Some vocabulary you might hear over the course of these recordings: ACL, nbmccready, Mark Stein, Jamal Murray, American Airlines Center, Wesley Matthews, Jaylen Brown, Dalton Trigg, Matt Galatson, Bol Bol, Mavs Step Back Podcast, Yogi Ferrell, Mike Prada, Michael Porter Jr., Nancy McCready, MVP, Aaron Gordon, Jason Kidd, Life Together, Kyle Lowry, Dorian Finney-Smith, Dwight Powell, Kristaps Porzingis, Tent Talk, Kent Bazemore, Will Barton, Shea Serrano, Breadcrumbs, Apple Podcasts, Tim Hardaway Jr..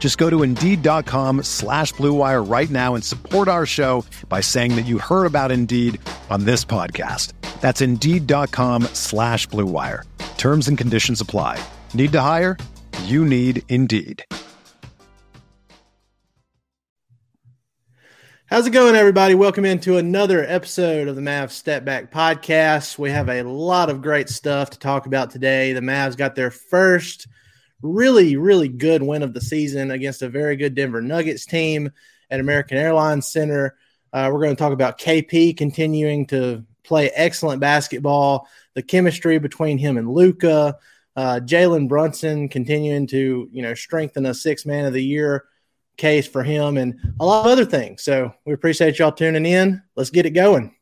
Just go to Indeed.com/Blue Wire right now and support our show by saying that you heard about Indeed on this podcast. That's Indeed.com/Blue Wire. Terms and conditions apply. Need to hire? You need Indeed. How's it going, everybody? Welcome into another episode of the Mavs Step Back Podcast. We have a lot of great stuff to talk about today. The Mavs got their first really good win of the season against a very good Denver Nuggets team at American Airlines Center. We're going to talk about KP continuing to play excellent basketball, the chemistry between him and Luka, Jalen Brunson continuing to strengthen a Sixth Man of the Year case for him, and a lot of other things. So we appreciate y'all tuning in. Let's get it going.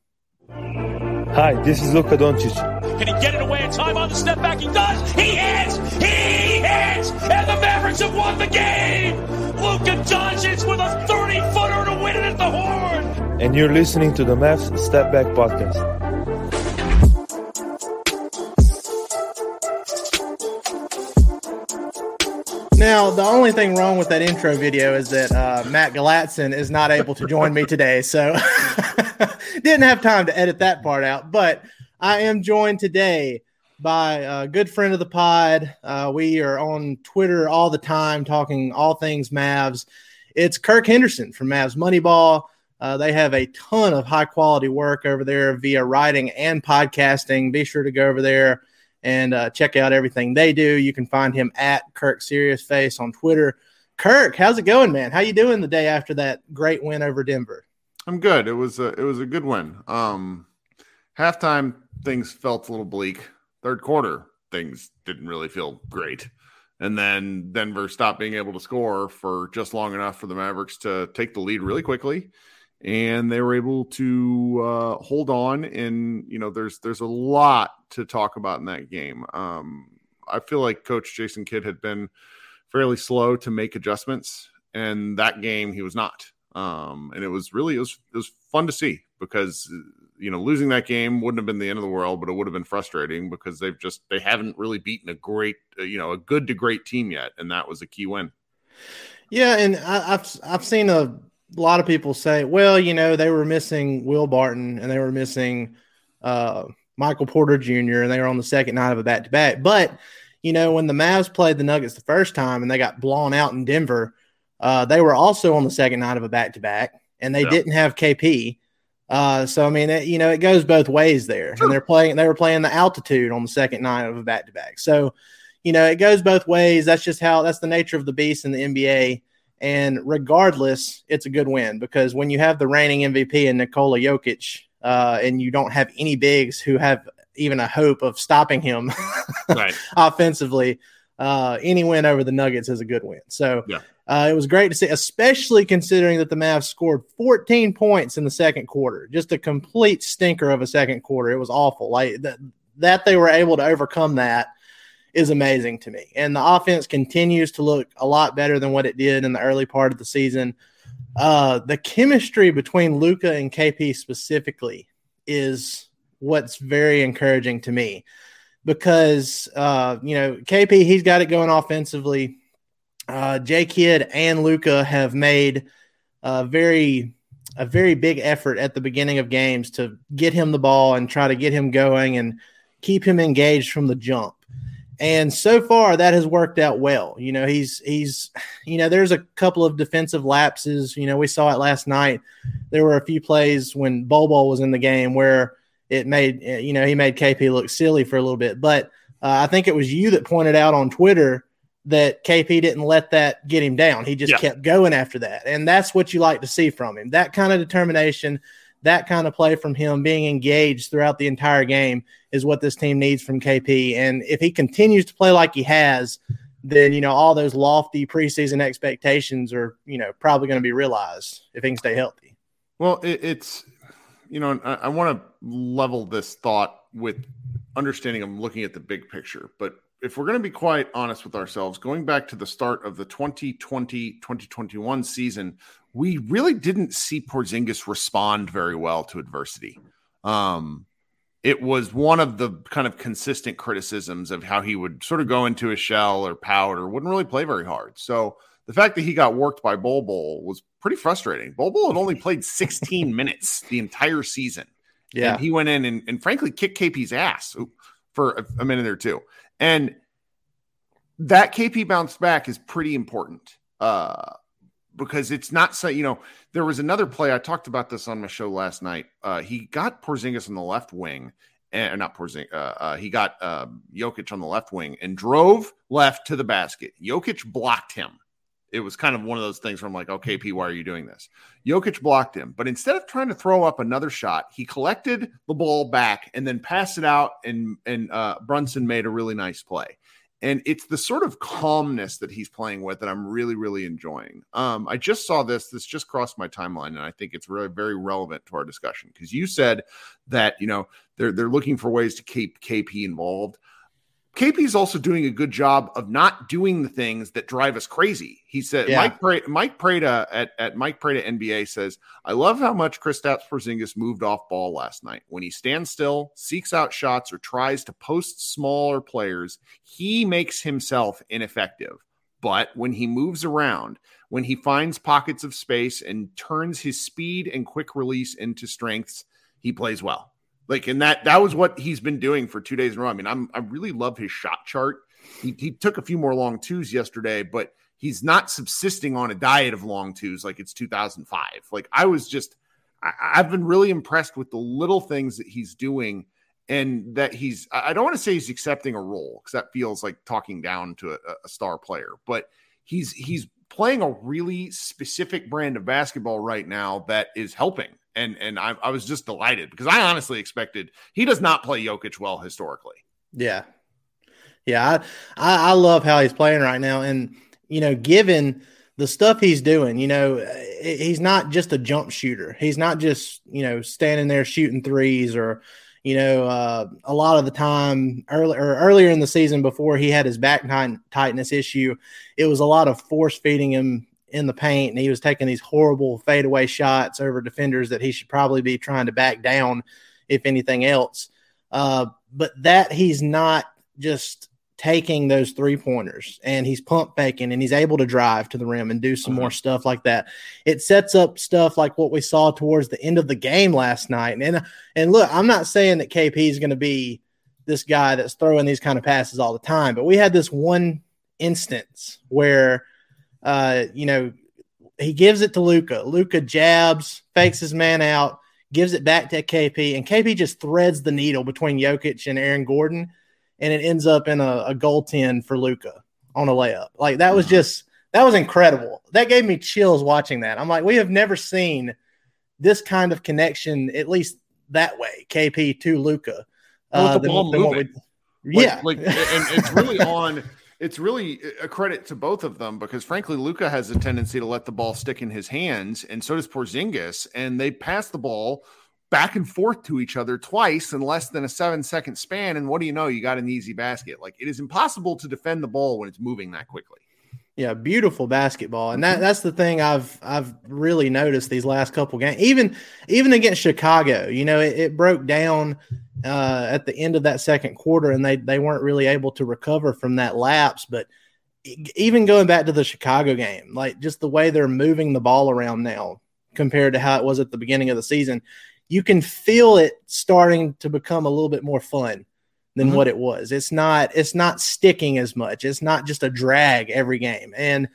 Hi, this is Luka Doncic. Can he get it away in time on the step back? He does. He hits. And the Mavericks have won the game. Luka Doncic with a 30-footer to win it at the horn. And you're listening to the Mavs Step Back Podcast. Now, the only thing wrong with that intro video is that Matt Galatson is not able to join me today, so didn't have time to edit that part out. But I am joined today by a good friend of the pod. We are on Twitter all the time talking all things Mavs. It's Kirk Henderson from Mavs Moneyball. They have a ton of high-quality work over there via writing and podcasting. Be sure to go over there and check out everything they do. You can find him at KirkSeriousFace on Twitter. Kirk, how's it going, man? How you doing the day after that great win over Denver? I'm good. It was a good win. Halftime, things felt a little bleak. Third quarter, things didn't really feel great. And then Denver stopped being able to score for just long enough for the Mavericks to take the lead really quickly. And they were able to hold on. And, there's a lot to talk about in that game. I feel like Coach Jason Kidd had been fairly slow to make adjustments. And that game, he was not. And it was fun to see because losing that game wouldn't have been the end of the world, but it would have been frustrating because they haven't really beaten a great, a good to great team yet. And that was a key win. Yeah. And I've seen a lot of people say, well, they were missing Will Barton and they were missing Michael Porter Jr. and they were on the second night of a back-to-back. But, when the Mavs played the Nuggets the first time and they got blown out in Denver, they were also on the second night of a back-to-back and they didn't have KP. So, it goes both ways there. Sure. And they were playing the altitude on the second night of a back-to-back. So, it goes both ways. That's just that's the nature of the beast in the NBA. And regardless, it's a good win because when you have the reigning MVP in Nikola Jokic and you don't have any bigs who have even a hope of stopping him right. offensively, any win over the Nuggets is a good win. So, yeah. It was great to see, especially considering that the Mavs scored 14 points in the second quarter. Just a complete stinker of a second quarter. It was awful. Like that they were able to overcome that is amazing to me. And the offense continues to look a lot better than what it did in the early part of the season. The chemistry between Luka and KP specifically is what's very encouraging to me because, KP, he's got it going offensively. Jay Kidd and Luka have made a very big effort at the beginning of games to get him the ball and try to get him going and keep him engaged from the jump. And so far that has worked out well. He's there's a couple of defensive lapses. We saw it last night. There were a few plays when Bol Bol was in the game where it made, you know, he made KP look silly for a little bit. But I think it was you that pointed out on Twitter that KP didn't let that get him down. He just kept going after that. And that's what you like to see from him. That kind of determination, that kind of play from him, being engaged throughout the entire game is what this team needs from KP. And if he continues to play like he has, then, you know, all those lofty preseason expectations are, you know, probably going to be realized if he can stay healthy. Well, it's, you know, I want to level this thought with understanding I'm looking at the big picture. But if we're going to be quite honest with ourselves, going back to the start of the 2020-2021 season, we really didn't see Porzingis respond very well to adversity. It was one of the kind of consistent criticisms of how he would sort of go into a shell or pout or wouldn't really play very hard. So the fact that he got worked by Bol Bol was pretty frustrating. Bol Bol had only played 16 minutes the entire season. Yeah. And he went in and frankly kicked KP's ass for a minute or two. And that KP bounce back is pretty important. Because it's not so, you know, there was another play. I talked about this on my show last night. He got Porzingis on the left wing, and not Porzingis. He got Jokic on the left wing and drove left to the basket. Jokic blocked him. It was kind of one of those things where I'm like, okay, P, why are you doing this? Jokic blocked him, but instead of trying to throw up another shot, he collected the ball back and then passed it out. And Brunson made a really nice play. And it's the sort of calmness that he's playing with that I'm really, really enjoying. I just saw this. This just crossed my timeline, and I think it's really very relevant to our discussion because you said that, you know, they're looking for ways to keep KP involved. KP is also doing a good job of not doing the things that drive us crazy. He said, Mike Prada at Mike Prada NBA says, I love how much Kristaps Porzingis moved off ball last night. When he stands still, seeks out shots, or tries to post smaller players, he makes himself ineffective. But when he moves around, when he finds pockets of space and turns his speed and quick release into strengths, he plays well. Like, and that was what he's been doing for 2 days in a row. I mean, I really love his shot chart. He took a few more long twos yesterday, but he's not subsisting on a diet of long twos like it's 2005. Like, I've been really impressed with the little things that he's doing, and that I don't want to say he's accepting a role because that feels like talking down to a star player, but he's playing a really specific brand of basketball right now that is helping. And I was just delighted because I honestly expected he does not play Jokic well historically. Yeah. Yeah. I love how he's playing right now. And, you know, given the stuff he's doing, you know, he's not just a jump shooter. He's not just, you know, standing there shooting threes or, you know, a lot of the time earlier in the season before he had his back tightness issue, it was a lot of force feeding him in the paint, and he was taking these horrible fadeaway shots over defenders that he should probably be trying to back down, if anything else. But that he's not just taking those three-pointers, and he's pump faking, and he's able to drive to the rim and do some more stuff like that. It sets up stuff like what we saw towards the end of the game last night. And look, I'm not saying that KP is going to be this guy that's throwing these kind of passes all the time, but we had this one instance where – you know, he gives it to Luka. Luka jabs, fakes his man out, gives it back to KP, and KP just threads the needle between Jokic and Aaron Gordon, and it ends up in a goaltend for Luka on a layup. Like, that was just – that was incredible. That gave me chills watching that. I'm like, we have never seen this kind of connection, at least that way, KP to Luka. And it's really on – it's really a credit to both of them because, frankly, Luka has a tendency to let the ball stick in his hands, and so does Porzingis, and they pass the ball back and forth to each other twice in less than a 7-second span, and what do you know? You got an easy basket. Like, it is impossible to defend the ball when it's moving that quickly. Yeah, beautiful basketball, and that's the thing I've really noticed these last couple games. Even against Chicago, you know, it broke down at the end of that second quarter, and they weren't really able to recover from that lapse. But even going back to the Chicago game, like just the way they're moving the ball around now compared to how it was at the beginning of the season, you can feel it starting to become a little bit more fun than what it was. It's not sticking as much. It's not just a drag every game. And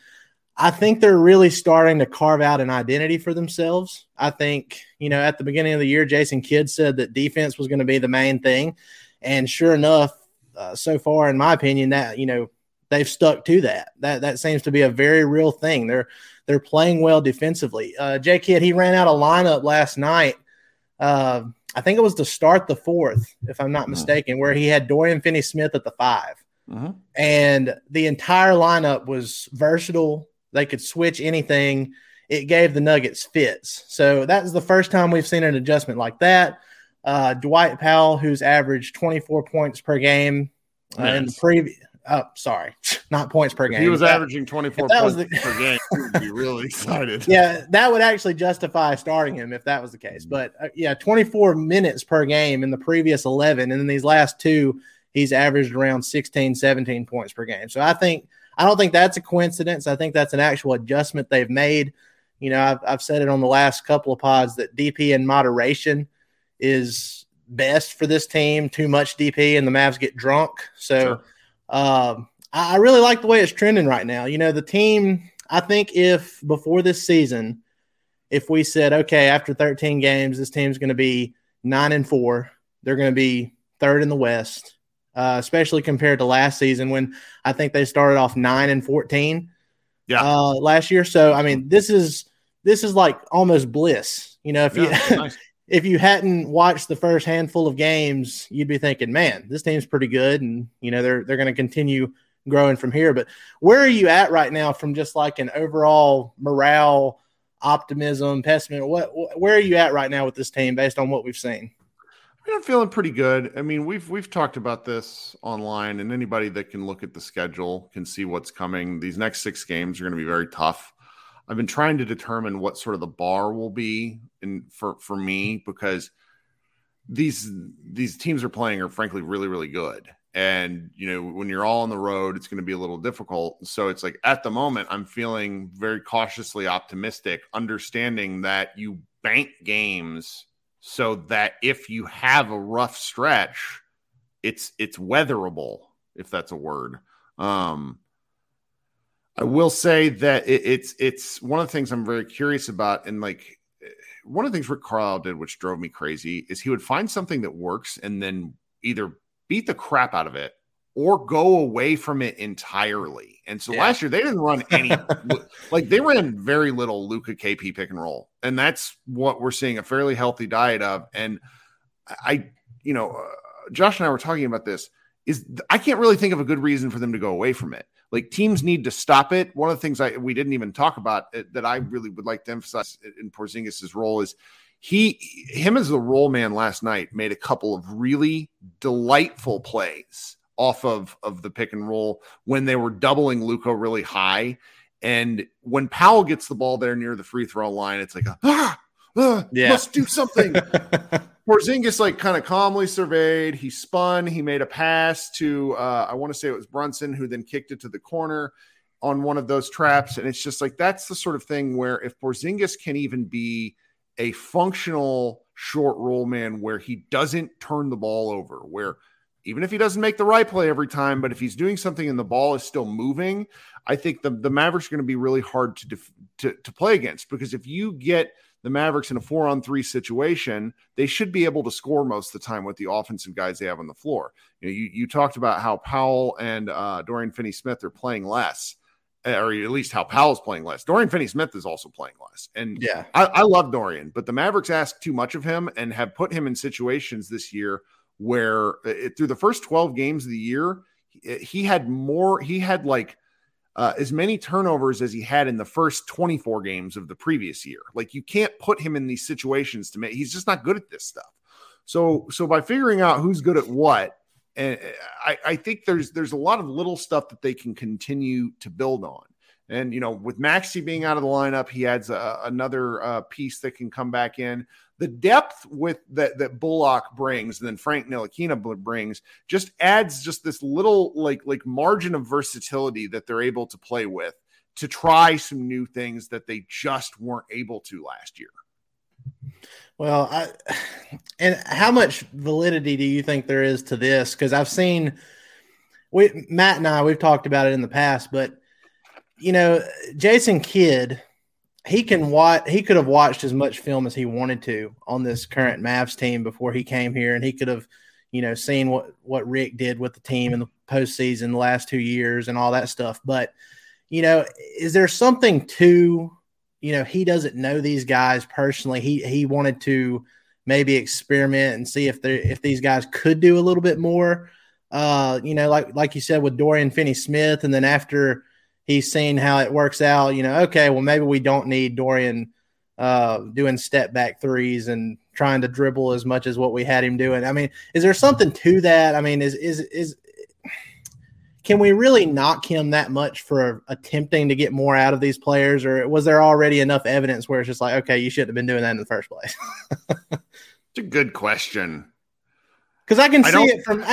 I think they're really starting to carve out an identity for themselves. I think, you know, at the beginning of the year, Jason Kidd said that defense was going to be the main thing. And sure enough, so far, in my opinion, that, you know, they've stuck to that. That seems to be a very real thing. They're playing well defensively. Jay Kidd, he ran out a lineup last night. I think it was to start the fourth, if I'm not mistaken, where he had Dorian Finney-Smith at the 5. Uh-huh. And the entire lineup was versatile. They could switch anything. It gave the Nuggets fits. So that's the first time we've seen an adjustment like that. Dwight Powell, who's averaged 24 points per game in the previous not points per game. He was averaging 24 points per game. He would be really excited. Yeah, that would actually justify starting him if that was the case. But, yeah, 24 minutes per game in the previous 11. And then these last two, he's averaged around 16, 17 points per game. So I don't think that's a coincidence. I think that's an actual adjustment they've made. You know, I've said it on the last couple of pods that DP in moderation is best for this team. Too much DP and the Mavs get drunk. So sure. I really like the way it's trending right now. You know, the team, I think if before this season, if we said, okay, after 13 games, this team's going to be 9-4, they're going to be third in the West, especially compared to last season when I think they started off 9-14 last year. So, I mean, this is like almost bliss. You know, if you hadn't watched the first handful of games, you'd be thinking, man, this team's pretty good. And, you know, they're going to continue growing from here. But where are you at right now from just like an overall morale, optimism, pessimism? Where are you at right now with this team based on what we've seen? I mean, I'm feeling pretty good. I mean, we've talked about this online, and anybody that can look at the schedule can see what's coming. These next 6 games are going to be very tough. I've been trying to determine what sort of the bar will be for me, because these teams are playing are frankly really, really good. And, you know, when you're all on the road, it's going to be a little difficult. So it's like at the moment, I'm feeling very cautiously optimistic, understanding that you bank games so that if you have a rough stretch, it's weatherable, if that's a word. I will say that it's one of the things I'm very curious about. And like one of the things Rick Carlisle did, which drove me crazy, is he would find something that works and then either beat the crap out of it or go away from it entirely. And so last year they didn't run any, like they ran very little Luka KP pick and roll. And that's what we're seeing a fairly healthy diet of. And Josh and I were talking about this, is I can't really think of a good reason for them to go away from it. Like teams need to stop it. One of the things we didn't even talk about that I really would like to emphasize in Porzingis's role is him as the role man last night made a couple of really delightful plays off of the pick and roll when they were doubling Luka really high. And when Powell gets the ball there near the free throw line, it's like, must do something. Porzingis like kind of calmly surveyed. He spun. He made a pass to, I want to say it was Brunson, who then kicked it to the corner on one of those traps. And it's just like, that's the sort of thing where if Porzingis can even be a functional short roll man, where he doesn't turn the ball over, where even if he doesn't make the right play every time, but if he's doing something and the ball is still moving, I think the Mavericks are going to be really hard to play against, because if you get the Mavericks in a 4-on-3 situation, they should be able to score most of the time with the offensive guys they have on the floor. You know, you talked about how Powell and Dorian Finney-Smith are playing less, or at least how Powell's playing less. Dorian Finney-Smith is also playing less. And I love Dorian, but the Mavericks ask too much of him and have put him in situations this year where through the first 12 games of the year, he had as many turnovers as he had in the first 24 games of the previous year. Like you can't put him in these situations to make, he's just not good at this stuff. So by figuring out who's good at what, and I think there's a lot of little stuff that they can continue to build on. And, you know, with Maxi being out of the lineup, he adds another piece that can come back in. The depth with that Bullock brings, and then Frank Ntilikina brings, just adds just this little like margin of versatility that they're able to play with to try some new things that they just weren't able to last year. Well, and how much validity do you think there is to this? Because I've seen Matt and I, we've talked about it in the past, but you know, Jason Kidd, he could have watched as much film as he wanted to on this current Mavs team before he came here, and he could have, you know, seen what Rick did with the team in the postseason the last 2 years and all that stuff. But, you know, is there something to, you know, he doesn't know these guys personally. He wanted to maybe experiment and see if these guys could do a little bit more. You know, like you said with Dorian Finney-Smith, and then after he's seen how it works out, you know, okay, well, maybe we don't need Dorian doing step back threes and trying to dribble as much as what we had him doing. I mean, is there something to that? I mean, can we really knock him that much for attempting to get more out of these players, or was there already enough evidence where it's just like, okay, you shouldn't have been doing that in the first place? It's a good question. Because I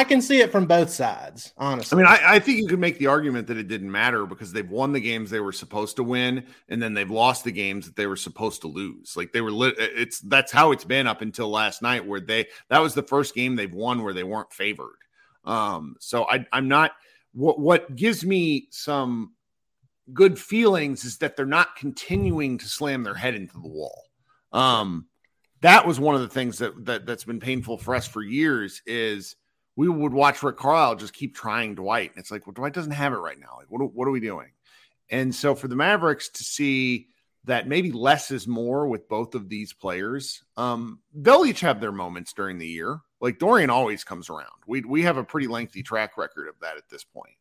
can see it from both sides, honestly. I mean, I think you could make the argument that it didn't matter because they've won the games they were supposed to win, and then they've lost the games that they were supposed to lose. Like that's how it's been up until last night, where that was the first game they've won where they weren't favored. So I'm not. What gives me some good feelings is that they're not continuing to slam their head into the wall. That was one of the things that's been painful for us for years is we would watch Rick Carlisle just keep trying Dwight. And it's like, well, Dwight doesn't have it right now. Like, what are we doing? And so for the Mavericks to see that maybe less is more with both of these players, they'll each have their moments during the year. Like Dorian always comes around. We have a pretty lengthy track record of that at this point.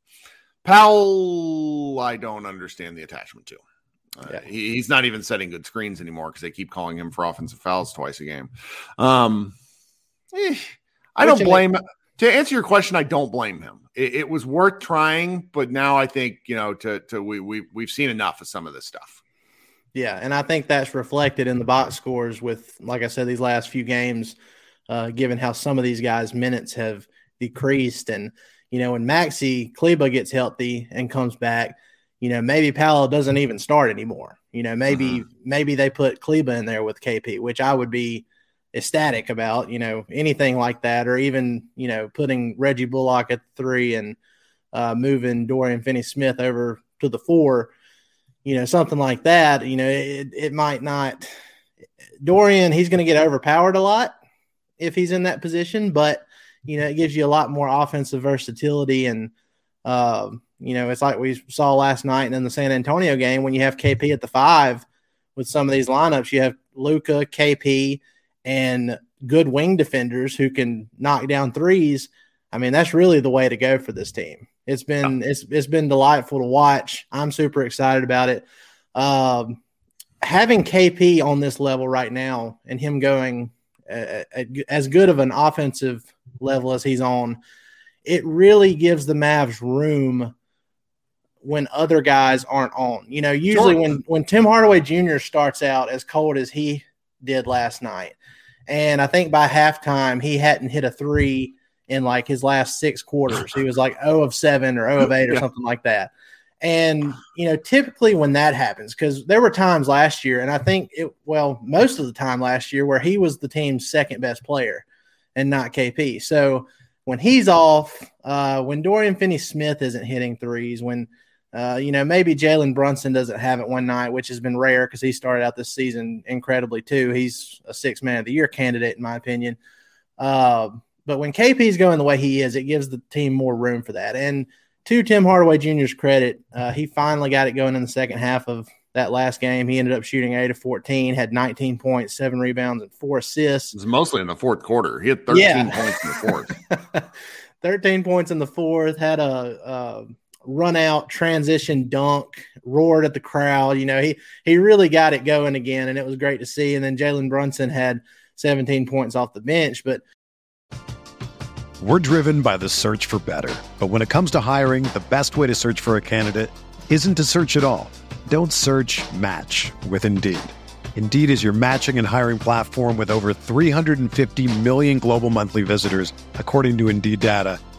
Powell, I don't understand the attachment to. Yeah. He's not even setting good screens anymore because they keep calling him for offensive fouls twice a game. I don't blame him. To answer your question, I don't blame him. It was worth trying, but now I think, you know, we've seen enough of some of this stuff. Yeah, and I think that's reflected in the box scores with, like I said, these last few games, given how some of these guys' minutes have decreased. And, you know, when Maxi Kleber gets healthy and comes back, you know, maybe Powell doesn't even start anymore. You know, maybe they put Kleba in there with KP, which I would be ecstatic about, you know, anything like that, or even, you know, putting Reggie Bullock at three and moving Dorian Finney-Smith over to the four, you know, something like that. You know, it might not – Dorian, he's going to get overpowered a lot if he's in that position, but, you know, it gives you a lot more offensive versatility and – you know, it's like we saw last night and in the San Antonio game when you have KP at the five with some of these lineups, you have Luka, KP, and good wing defenders who can knock down threes. I mean, that's really the way to go for this team. It's been it's been delightful to watch. I'm super excited about it. Having KP on this level right now and him going as good of an offensive level as he's on, it really gives the Mavs room when other guys aren't on. You know, usually when Tim Hardaway Jr. starts out as cold as he did last night, and I think by halftime he hadn't hit a three in like his last six quarters. He was like 0 of 7 or 0 of 8 or something like that. And, you know, typically when that happens, because there were times last year, and I think most of the time last year where he was the team's second best player and not KP. So when he's off, when Dorian Finney-Smith isn't hitting threes, when you know, maybe Jalen Brunson doesn't have it one night, which has been rare because he started out this season incredibly too. He's a six-man of the year candidate, in my opinion. But when KP's going the way he is, it gives the team more room for that. And to Tim Hardaway Jr.'s credit, he finally got it going in the second half of that last game. He ended up shooting 8 of 14, had 19 points, 7 rebounds, and 4 assists. It was mostly in the fourth quarter. He had 13 points in the fourth. 13 points in the fourth, had a run out, transition dunk, roared at the crowd. You know, he really got it going again, and it was great to see. And then Jalen Brunson had 17 points off the bench. But we're driven by the search for better. But when it comes to hiring, the best way to search for a candidate isn't to search at all. Don't search, match with Indeed. Indeed is your matching and hiring platform with over 350 million global monthly visitors, according to Indeed data,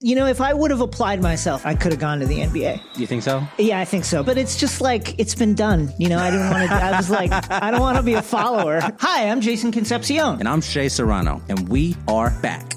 You know, if I would have applied myself, I could have gone to the NBA. You think so? Yeah, I think so. But it's just like, it's been done. You know, I didn't want to, I was like, I don't want to be a follower. Hi, I'm Jason Concepcion. And I'm Shea Serrano. And we are back.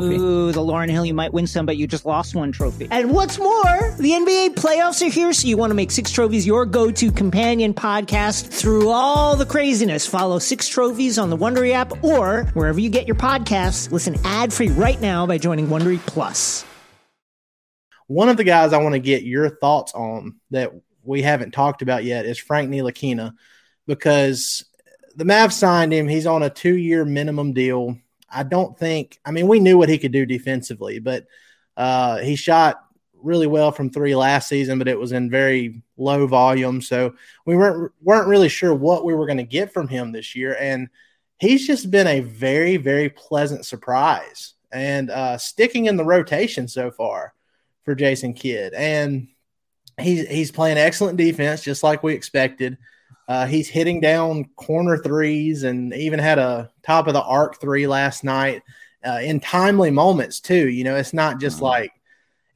Ooh, the Lauryn Hill You Might Win Some But You Just Lost One trophy. And what's more, the NBA playoffs are here, so you want to make 6 Trophies your go-to companion podcast through all the craziness. Follow 6 Trophies on the Wondery app or wherever you get your podcasts. Listen ad-free right now by joining Wondery Plus. One of the guys I want to get your thoughts on that we haven't talked about yet is Frank Ntilikina, because the Mavs signed him. He's on a 2-year minimum deal. I don't think – I mean, we knew what he could do defensively, but he shot really well from 3 last season, but it was in very low volume. So we weren't really sure what we were going to get from him this year, and he's just been a very, very pleasant surprise and sticking in the rotation so far for Jason Kidd. And he's playing excellent defense, just like we expected. He's hitting down corner threes and even had a top of the arc three last night in timely moments too. You know, it's not just like,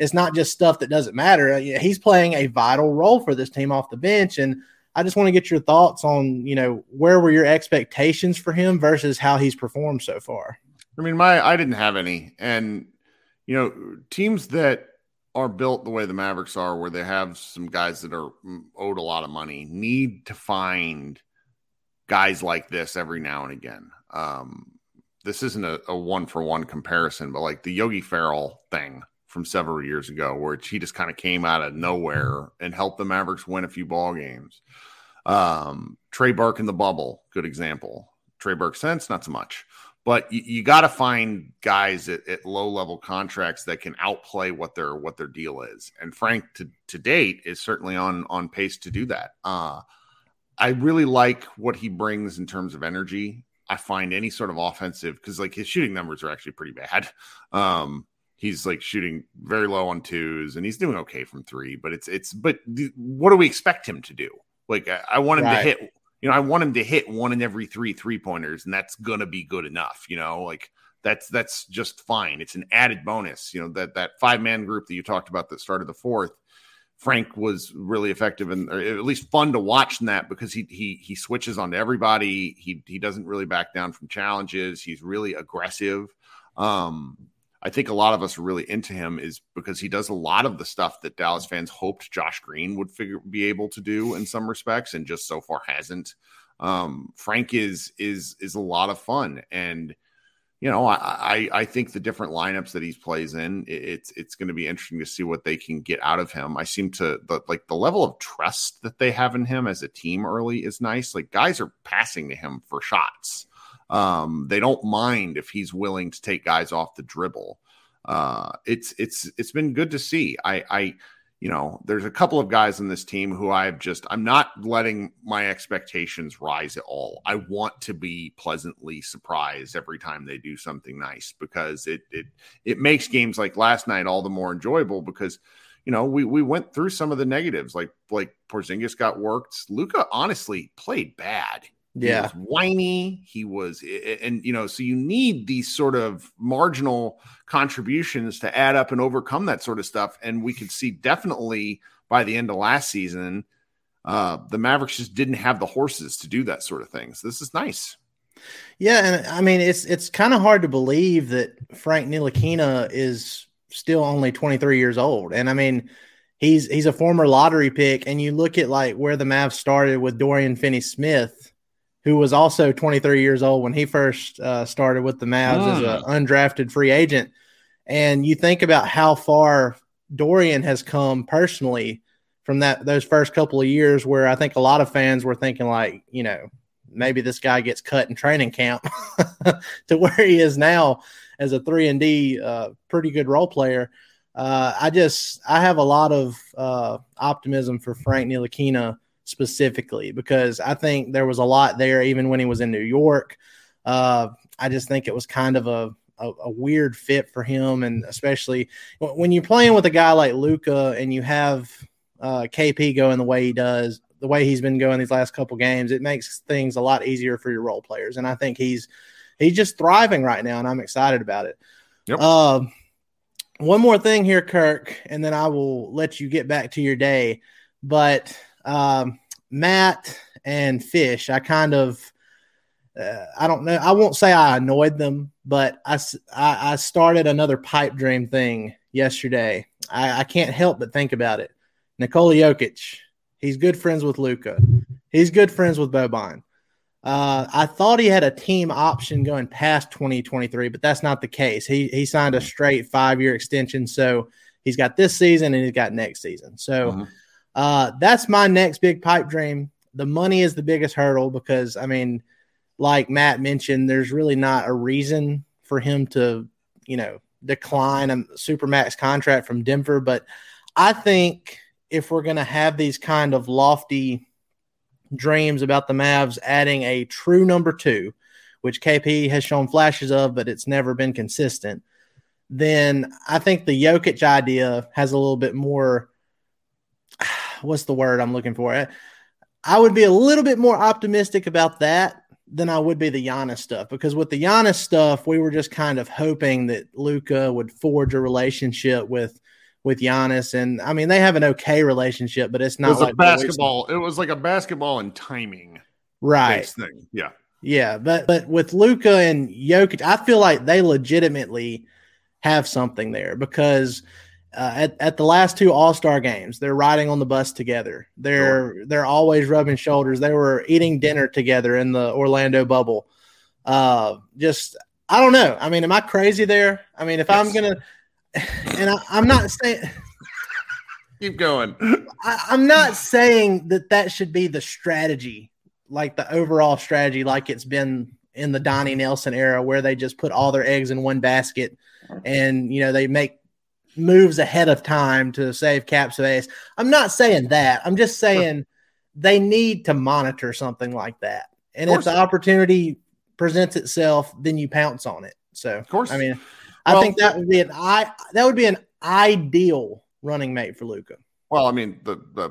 it's not just stuff that doesn't matter. He's playing a vital role for this team off the bench. And I just want to get your thoughts on, you know, where were your expectations for him versus how he's performed so far? I mean, I didn't have any, and you know, teams that are built the way the Mavericks are, where they have some guys that are owed a lot of money, need to find guys like this every now and again. This isn't a one-for-one comparison, but like the Yogi Ferrell thing from several years ago, where he just kind of came out of nowhere and helped the Mavericks win a few ball games. Trey Burke in the bubble, good example. Trey Burke since, not so much. But you got to find guys at low-level contracts that can outplay what their deal is. And Frank, to date, is certainly on pace to do that. I really like what he brings in terms of energy. I find any sort of offensive, because like his shooting numbers are actually pretty bad. He's like shooting very low on 2s, and he's doing okay from 3. But but what do we expect him to do? Like I want him to hit. You know, I want him to hit 1 in every 3 three-pointers, and that's going to be good enough. You know, like that's just fine. It's an added bonus. You know, that 5-man group that you talked about that started the 4th, Frank was really effective and at least fun to watch in that, because he switches on to everybody. He doesn't really back down from challenges. He's really aggressive. I think a lot of us are really into him is because he does a lot of the stuff that Dallas fans hoped Josh Green would be able to do in some respects, and just so far hasn't. Frank is a lot of fun, and you know I think the different lineups that he plays in, it's going to be interesting to see what they can get out of him. I seem to like the level of trust that they have in him as a team early is nice. Like guys are passing to him for shots. They don't mind if he's willing to take guys off the dribble. It's been good to see. I, you know, there's a couple of guys on this team who I'm not letting my expectations rise at all. I want to be pleasantly surprised every time they do something nice, because it makes games like last night all the more enjoyable, because you know, we went through some of the negatives, like Porzingis got worked. Luka honestly played bad. Yeah. He was whiny. And you know, so you need these sort of marginal contributions to add up and overcome that sort of stuff. And we could see definitely by the end of last season, the Mavericks just didn't have the horses to do that sort of thing. So this is nice. Yeah, and I mean, it's kind of hard to believe that Frank Ntilikina is still only 23 years old. And I mean, he's a former lottery pick, and you look at like where the Mavs started with Dorian Finney-Smith, who was also 23 years old when he first started with the Mavs as an undrafted free agent. And you think about how far Dorian has come personally from those first couple of years, where I think a lot of fans were thinking like, you know, maybe this guy gets cut in training camp to where he is now as a 3-and-D pretty good role player. I have a lot of optimism for Frank Ntilikina specifically, because I think there was a lot there even when he was in New York. I just think it was kind of a weird fit for him, and especially when you're playing with a guy like Luka and you have KP going the way he does, the way he's been going these last couple games, it makes things a lot easier for your role players. And I think he's just thriving right now, and I'm excited about it. Yep. One more thing here, Kirk, and then I will let you get back to your day. But Matt and Fish, I kind of I don't know. I won't say I annoyed them, but I started another pipe dream thing yesterday. I can't help but think about it. Nikola Jokic, he's good friends with Luka. He's good friends with Boban. I thought he had a team option going past 2023, but that's not the case. He signed a straight 5-year extension, so he's got this season and he's got next season. So that's my next big pipe dream. The money is the biggest hurdle because, I mean, like Matt mentioned, there's really not a reason for him to, you know, decline a supermax contract from Denver. But I think if we're going to have these kind of lofty dreams about the Mavs adding a true number 2, which KP has shown flashes of, but it's never been consistent, then I think the Jokic idea has a little bit more – what's the word I'm looking for? I would be a little bit more optimistic about that than I would be the Giannis stuff, because with the Giannis stuff, we were just kind of hoping that Luka would forge a relationship with Giannis. And I mean, they have an okay relationship, but it's not like basketball. It was like a basketball and timing. Right. Thing. Yeah. Yeah. But with Luka and Jokic, I feel like they legitimately have something there, because at the last 2 All-Star games, they're riding on the bus together. They're always rubbing shoulders. They were eating dinner together in the Orlando bubble. I don't know. I mean, am I crazy there? I mean, if yes. I'm going to, and I'm not saying, keep going. I'm not saying that should be the strategy, like the overall strategy, like it's been in the Donnie Nelson era, where they just put all their eggs in one basket and, you know, they make moves ahead of time to save cap space. I'm not saying that. I'm just saying they need to monitor something like that. And if the opportunity presents itself, then you pounce on it. So, of course, I mean, I think that would be an ideal running mate for Luka. Well, I mean, the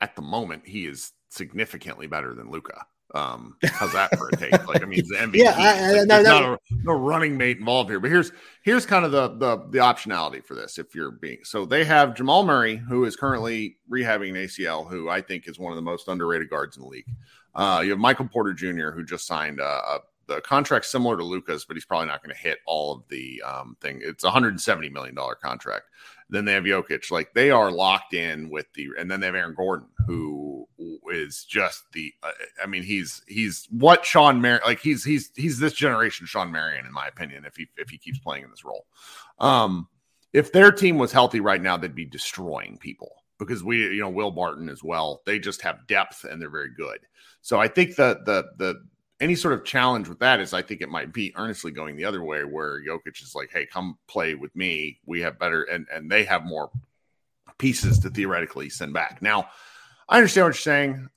at the moment he is significantly better than Luka. How's that for a take? Like, I mean, the MVP. Yeah, no running mate involved here. But here's kind of the optionality for this. If you're being so, they have Jamal Murray, who is currently rehabbing an ACL, who I think is one of the most underrated guards in the league. You have Michael Porter Jr., who just signed a contract similar to Luka's, but he's probably not going to hit all of the thing. It's $170 million contract. Then they have Jokic. Like, they are locked in with and then they have Aaron Gordon, who is just he's what Sean Marion, like he's this generation Sean Marion, in my opinion, if he keeps playing in this role. If their team was healthy right now, they'd be destroying people, because Will Barton as well. They just have depth and they're very good. So I think the any sort of challenge with that is, I think it might be earnestly going the other way, where Jokic is like, hey, come play with me. We have better, and they have more pieces to theoretically send back. Now, I understand what you're saying.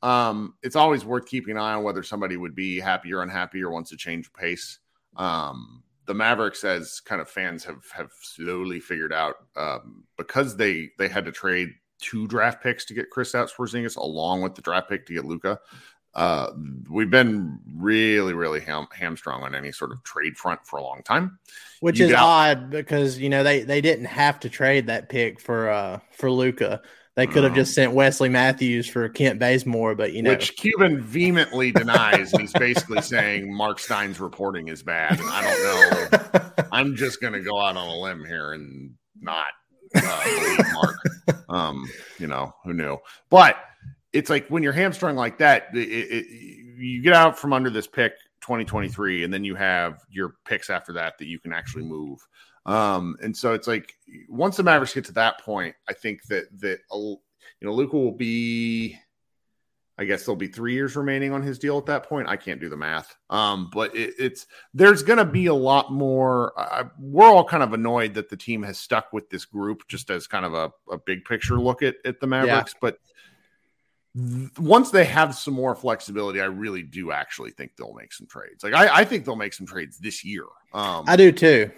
It's always worth keeping an eye on whether somebody would be happy or unhappy or wants to change pace. The Mavericks, as kind of fans have slowly figured out, because they had to trade 2 draft picks to get Kristaps Porzingis, along with the draft pick to get Luka. We've been really, really hamstrung on any sort of trade front for a long time, which is odd, because they didn't have to trade that pick for Luka. They could have just sent Wesley Matthews for Kent Bazemore, but you know, which Cuban vehemently denies. He's basically saying Mark Stein's reporting is bad. And I don't know. I'm just going to go out on a limb here and not believe Mark. You know, who knew? But it's like when you're hamstrung like that, you get out from under this pick 2023, and then you have your picks after that that you can actually move. And so it's like once the Mavericks get to that point, I think that you know, Luka will be, I guess there'll be 3 years remaining on his deal at that point. I can't do the math. But there's going to be a lot more. We're all kind of annoyed that the team has stuck with this group just as kind of a big picture look at the Mavericks. Yeah. But once they have some more flexibility, I really do actually think they'll make some trades. Like I think they'll make some trades this year. I do too.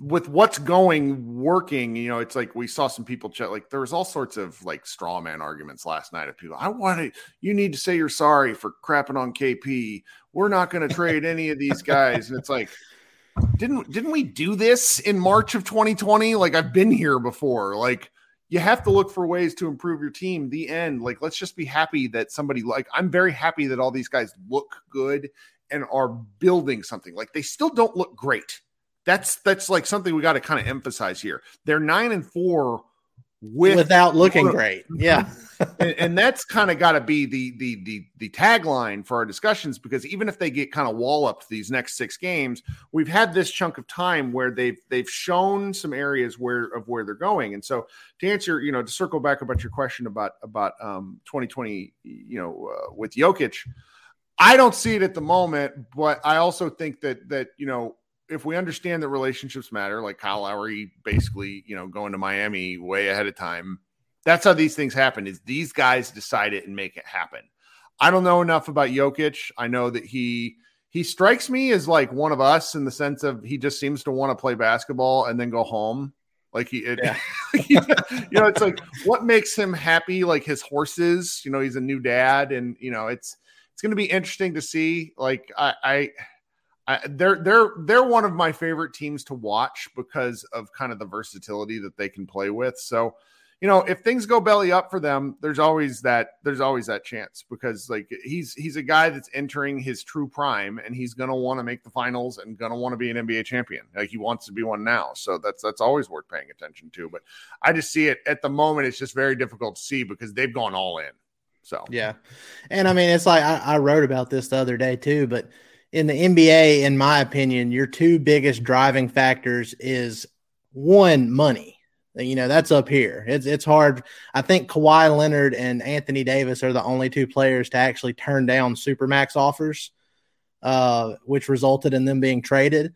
With what's working, you know, it's like we saw some people chat. Like there was all sorts of like straw man arguments last night of people. You need to say you're sorry for crapping on KP. We're not going to trade any of these guys. And it's like, didn't we do this in March of 2020? Like I've been here before. Like you have to look for ways to improve your team. The end. Like let's just be happy that I'm very happy that all these guys look good and are building something. Like they still don't look great. That's like something we got to kind of emphasize here. They're 9-4 without looking great. Yeah. and that's kind of got to be the tagline for our discussions, because even if they get kind of wall up these next 6 games, we've had this chunk of time where they've shown some areas where they're going. And so to answer, you know, to circle back about your question about 2020, you know, with Jokic, I don't see it at the moment, but I also think that, you know, if we understand that relationships matter, like Kyle Lowry basically, you know, going to Miami way ahead of time, that's how these things happen, is these guys decide it and make it happen. I don't know enough about Jokic. I know that he strikes me as like one of us in the sense of he just seems to want to play basketball and then go home. Like you know, it's like what makes him happy, like his horses, you know, he's a new dad, and you know, it's going to be interesting to see. Like they're one of my favorite teams to watch because of kind of the versatility that they can play with. So, you know, if things go belly up for them, there's always that chance, because like he's a guy that's entering his true prime, and he's going to want to make the finals and going to want to be an NBA champion. Like he wants to be one now. So that's always worth paying attention to. But I just see it at the moment. It's just very difficult to see because they've gone all in. So, yeah. And I mean, it's like I wrote about this the other day too, but in the NBA, in my opinion, your two biggest driving factors is one, money. You know, that's up here. It's hard. I think Kawhi Leonard and Anthony Davis are the only two players to actually turn down Supermax offers, which resulted in them being traded.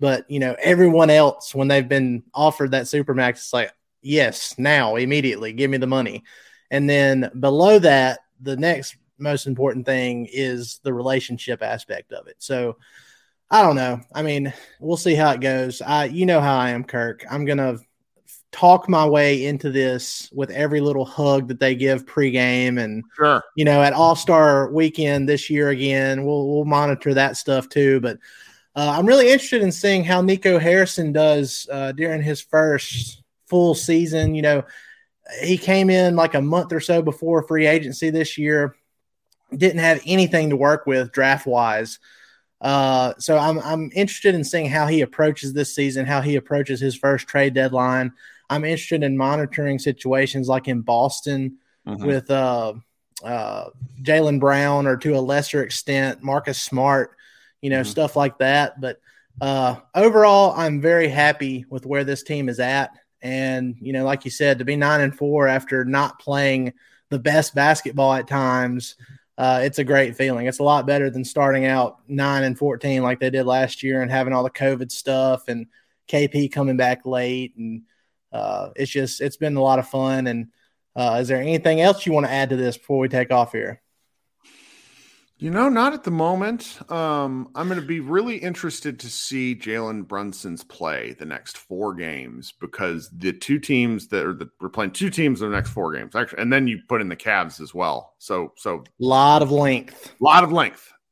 But, you know, everyone else, when they've been offered that Supermax, it's like, yes, now, immediately, give me the money. And then below that, the next most important thing is the relationship aspect of it. So I don't know. I mean, we'll see how it goes. You know how I am, Kirk. I'm going to talk my way into this with every little hug that they give pregame. And, sure, you know, at All-Star Weekend this year again, we'll monitor that stuff too. But I'm really interested in seeing how Nico Harrison does during his first full season. You know, he came in like a month or so before free agency this year, didn't have anything to work with draft wise. So I'm interested in seeing how he approaches this season, how he approaches his first trade deadline. I'm interested in monitoring situations like in Boston with Jaylen Brown, or to a lesser extent, Marcus Smart, you know, stuff like that. But overall, I'm very happy with where this team is at. And, you know, like you said, to be 9-4 after not playing the best basketball at times, it's a great feeling. It's a lot better than starting out 9-14 like they did last year and having all the COVID stuff and KP coming back late. And it's been a lot of fun. And is there anything else you want to add to this before we take off here? You know, not at the moment. I'm going to be really interested to see Jalen Brunson's play the next 4 games, because the two teams we're playing two teams in the next 4 games, actually, and then you put in the Cavs as well. So lot of length,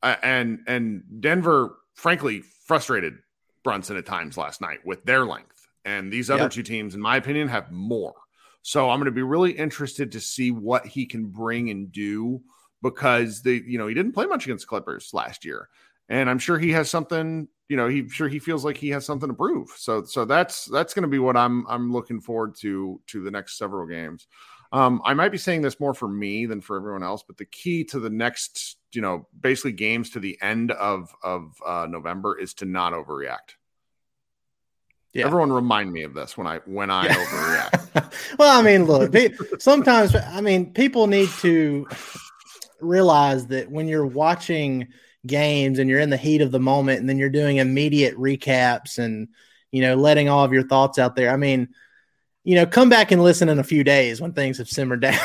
and Denver, frankly, frustrated Brunson at times last night with their length. And these other two teams, in my opinion, have more. So I'm going to be really interested to see what he can bring and do, because they, you know, he didn't play much against the Clippers last year, and I'm sure he has something. You know, he sure he feels like he has something to prove. So that's going to be what I'm looking forward to the next several games. I might be saying this more for me than for everyone else, but the key to the next, you know, basically games to the end of November is to not overreact. Yeah. Everyone remind me of this when I overreact. Well, I mean, look, sometimes, I mean, people need to realize that when you're watching games and you're in the heat of the moment and then you're doing immediate recaps and, you know, letting all of your thoughts out there. I mean, you know, come back and listen in a few days when things have simmered down.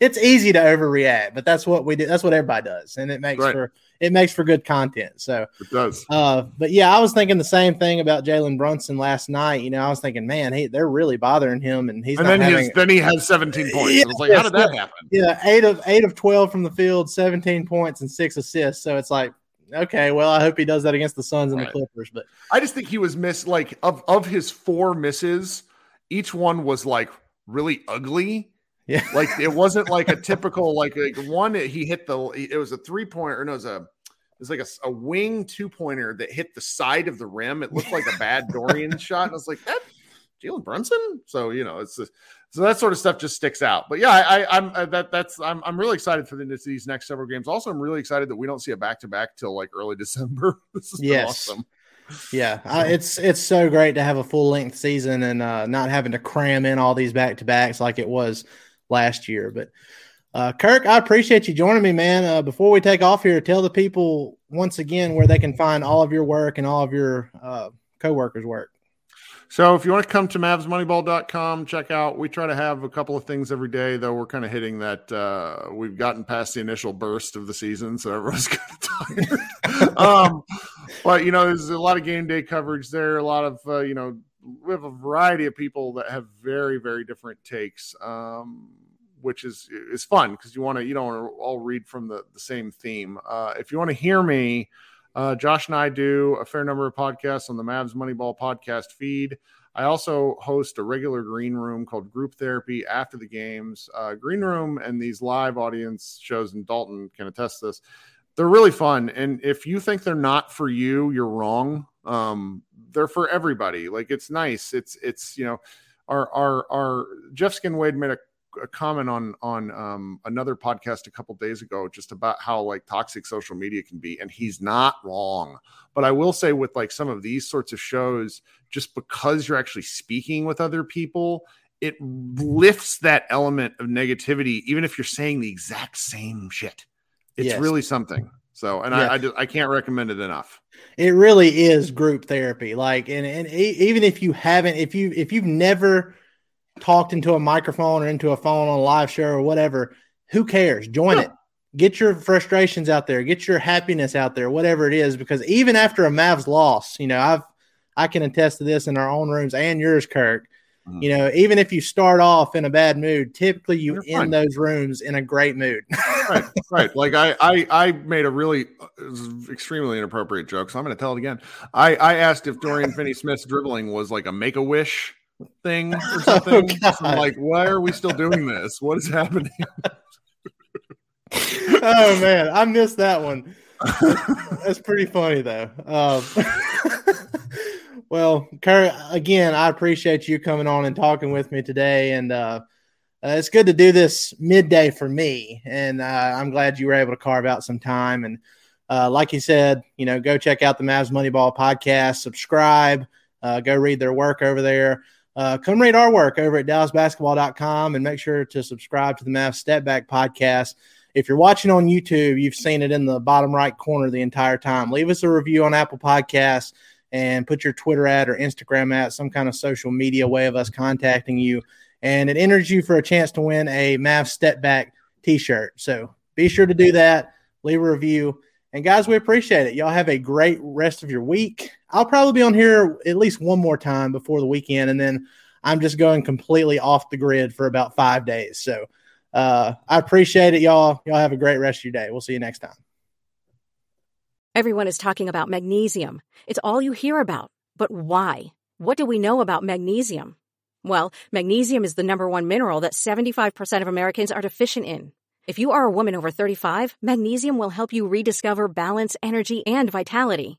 It's easy to overreact, but that's what we do. That's what everybody does. And it makes for good content. So it does. But yeah, I was thinking the same thing about Jalen Brunson last night. You know, I was thinking, man, they're really bothering him. And he has 17 points. Yeah, I was like, how did that happen? Yeah. 8 of 12 from the field, 17 points and 6 assists. So it's like, okay, well, I hope he does that against the Suns and the Clippers, but I just think he was missed. Like of his 4 misses, each one was like really ugly. Yeah. Like it wasn't like a typical, like one, he hit it was a 3-pointer. No, it was like a wing 2-pointer that hit the side of the rim. It looked like a bad Dorian shot. And I was like, that Jalen Brunson. So, you know, it's just, so that sort of stuff just sticks out. But yeah, I'm really excited for these next several games. Also, I'm really excited that we don't see a back-to-back till like early December. This is awesome. Yeah, it's so great to have a full-length season and not having to cram in all these back-to-backs like it was last year. But, Kirk, I appreciate you joining me, man. Before we take off here, tell the people once again where they can find all of your work and all of your co-workers' work. So if you want to come to MavsMoneyball.com, check out. We try to have a couple of things every day, though we're kind of hitting that. We've gotten past the initial burst of the season, so everyone's kind of tired. But, you know, there's a lot of game day coverage there, a lot of, you know, we have a variety of people that have very, very different takes, which is fun because you don't want to all read from the same theme. If you want to hear me, Josh and I do a fair number of podcasts on the Mavs Moneyball podcast feed. I also host a regular green room called Group Therapy after the games. Green room and these live audience shows, and Dalton can attest this, they're really fun. And if you think they're not for you, you're wrong. They're for everybody. Like, it's nice. It's you know, our Jeff Skinwade made a comment on another podcast a couple days ago just about how like toxic social media can be, and he's not wrong. But I will say, with like some of these sorts of shows, just because you're actually speaking with other people, it lifts that element of negativity, even if you're saying the exact same shit. It's really something. So, and I can't recommend it enough. It really is Group Therapy. Like, and even if you haven't, if you've never talked into a microphone or into a phone on a live show or whatever, who cares? Join it. Get your frustrations out there. Get your happiness out there, whatever it is, because even after a Mavs loss, you know, I can attest to this in our own rooms and yours, Kirk. You know, even if you start off in a bad mood, typically you're end fine. Those rooms in a great mood. Right. Like I made a really extremely inappropriate joke, so I'm going to tell it again. I asked if Dorian Finney-Smith's dribbling was like a Make-A-Wish thing or something. Oh, so I'm like, why are we still doing this? What is happening? Oh man, I missed that one. That's pretty funny though. Well, Kurt, again, I appreciate you coming on and talking with me today, and it's good to do this midday for me, and I'm glad you were able to carve out some time. And like you said, you know, go check out the Mavs Moneyball podcast, subscribe, go read their work over there. Come read our work over at DallasBasketball.com, and make sure to subscribe to the Mavs Step Back podcast. If you're watching on YouTube, you've seen it in the bottom right corner the entire time. Leave us a review on Apple Podcasts, and put your Twitter at or Instagram at, some kind of social media way of us contacting you. And it enters you for a chance to win a Mavs Step Back t-shirt. So be sure to do that. Leave a review. And, guys, we appreciate it. Y'all have a great rest of your week. I'll probably be on here at least one more time before the weekend, and then I'm just going completely off the grid for about 5 days. So I appreciate it, y'all. Y'all have a great rest of your day. We'll see you next time. Everyone is talking about magnesium. It's all you hear about. But why? What do we know about magnesium? Well, magnesium is the number one mineral that 75% of Americans are deficient in. If you are a woman over 35, magnesium will help you rediscover balance, energy, and vitality.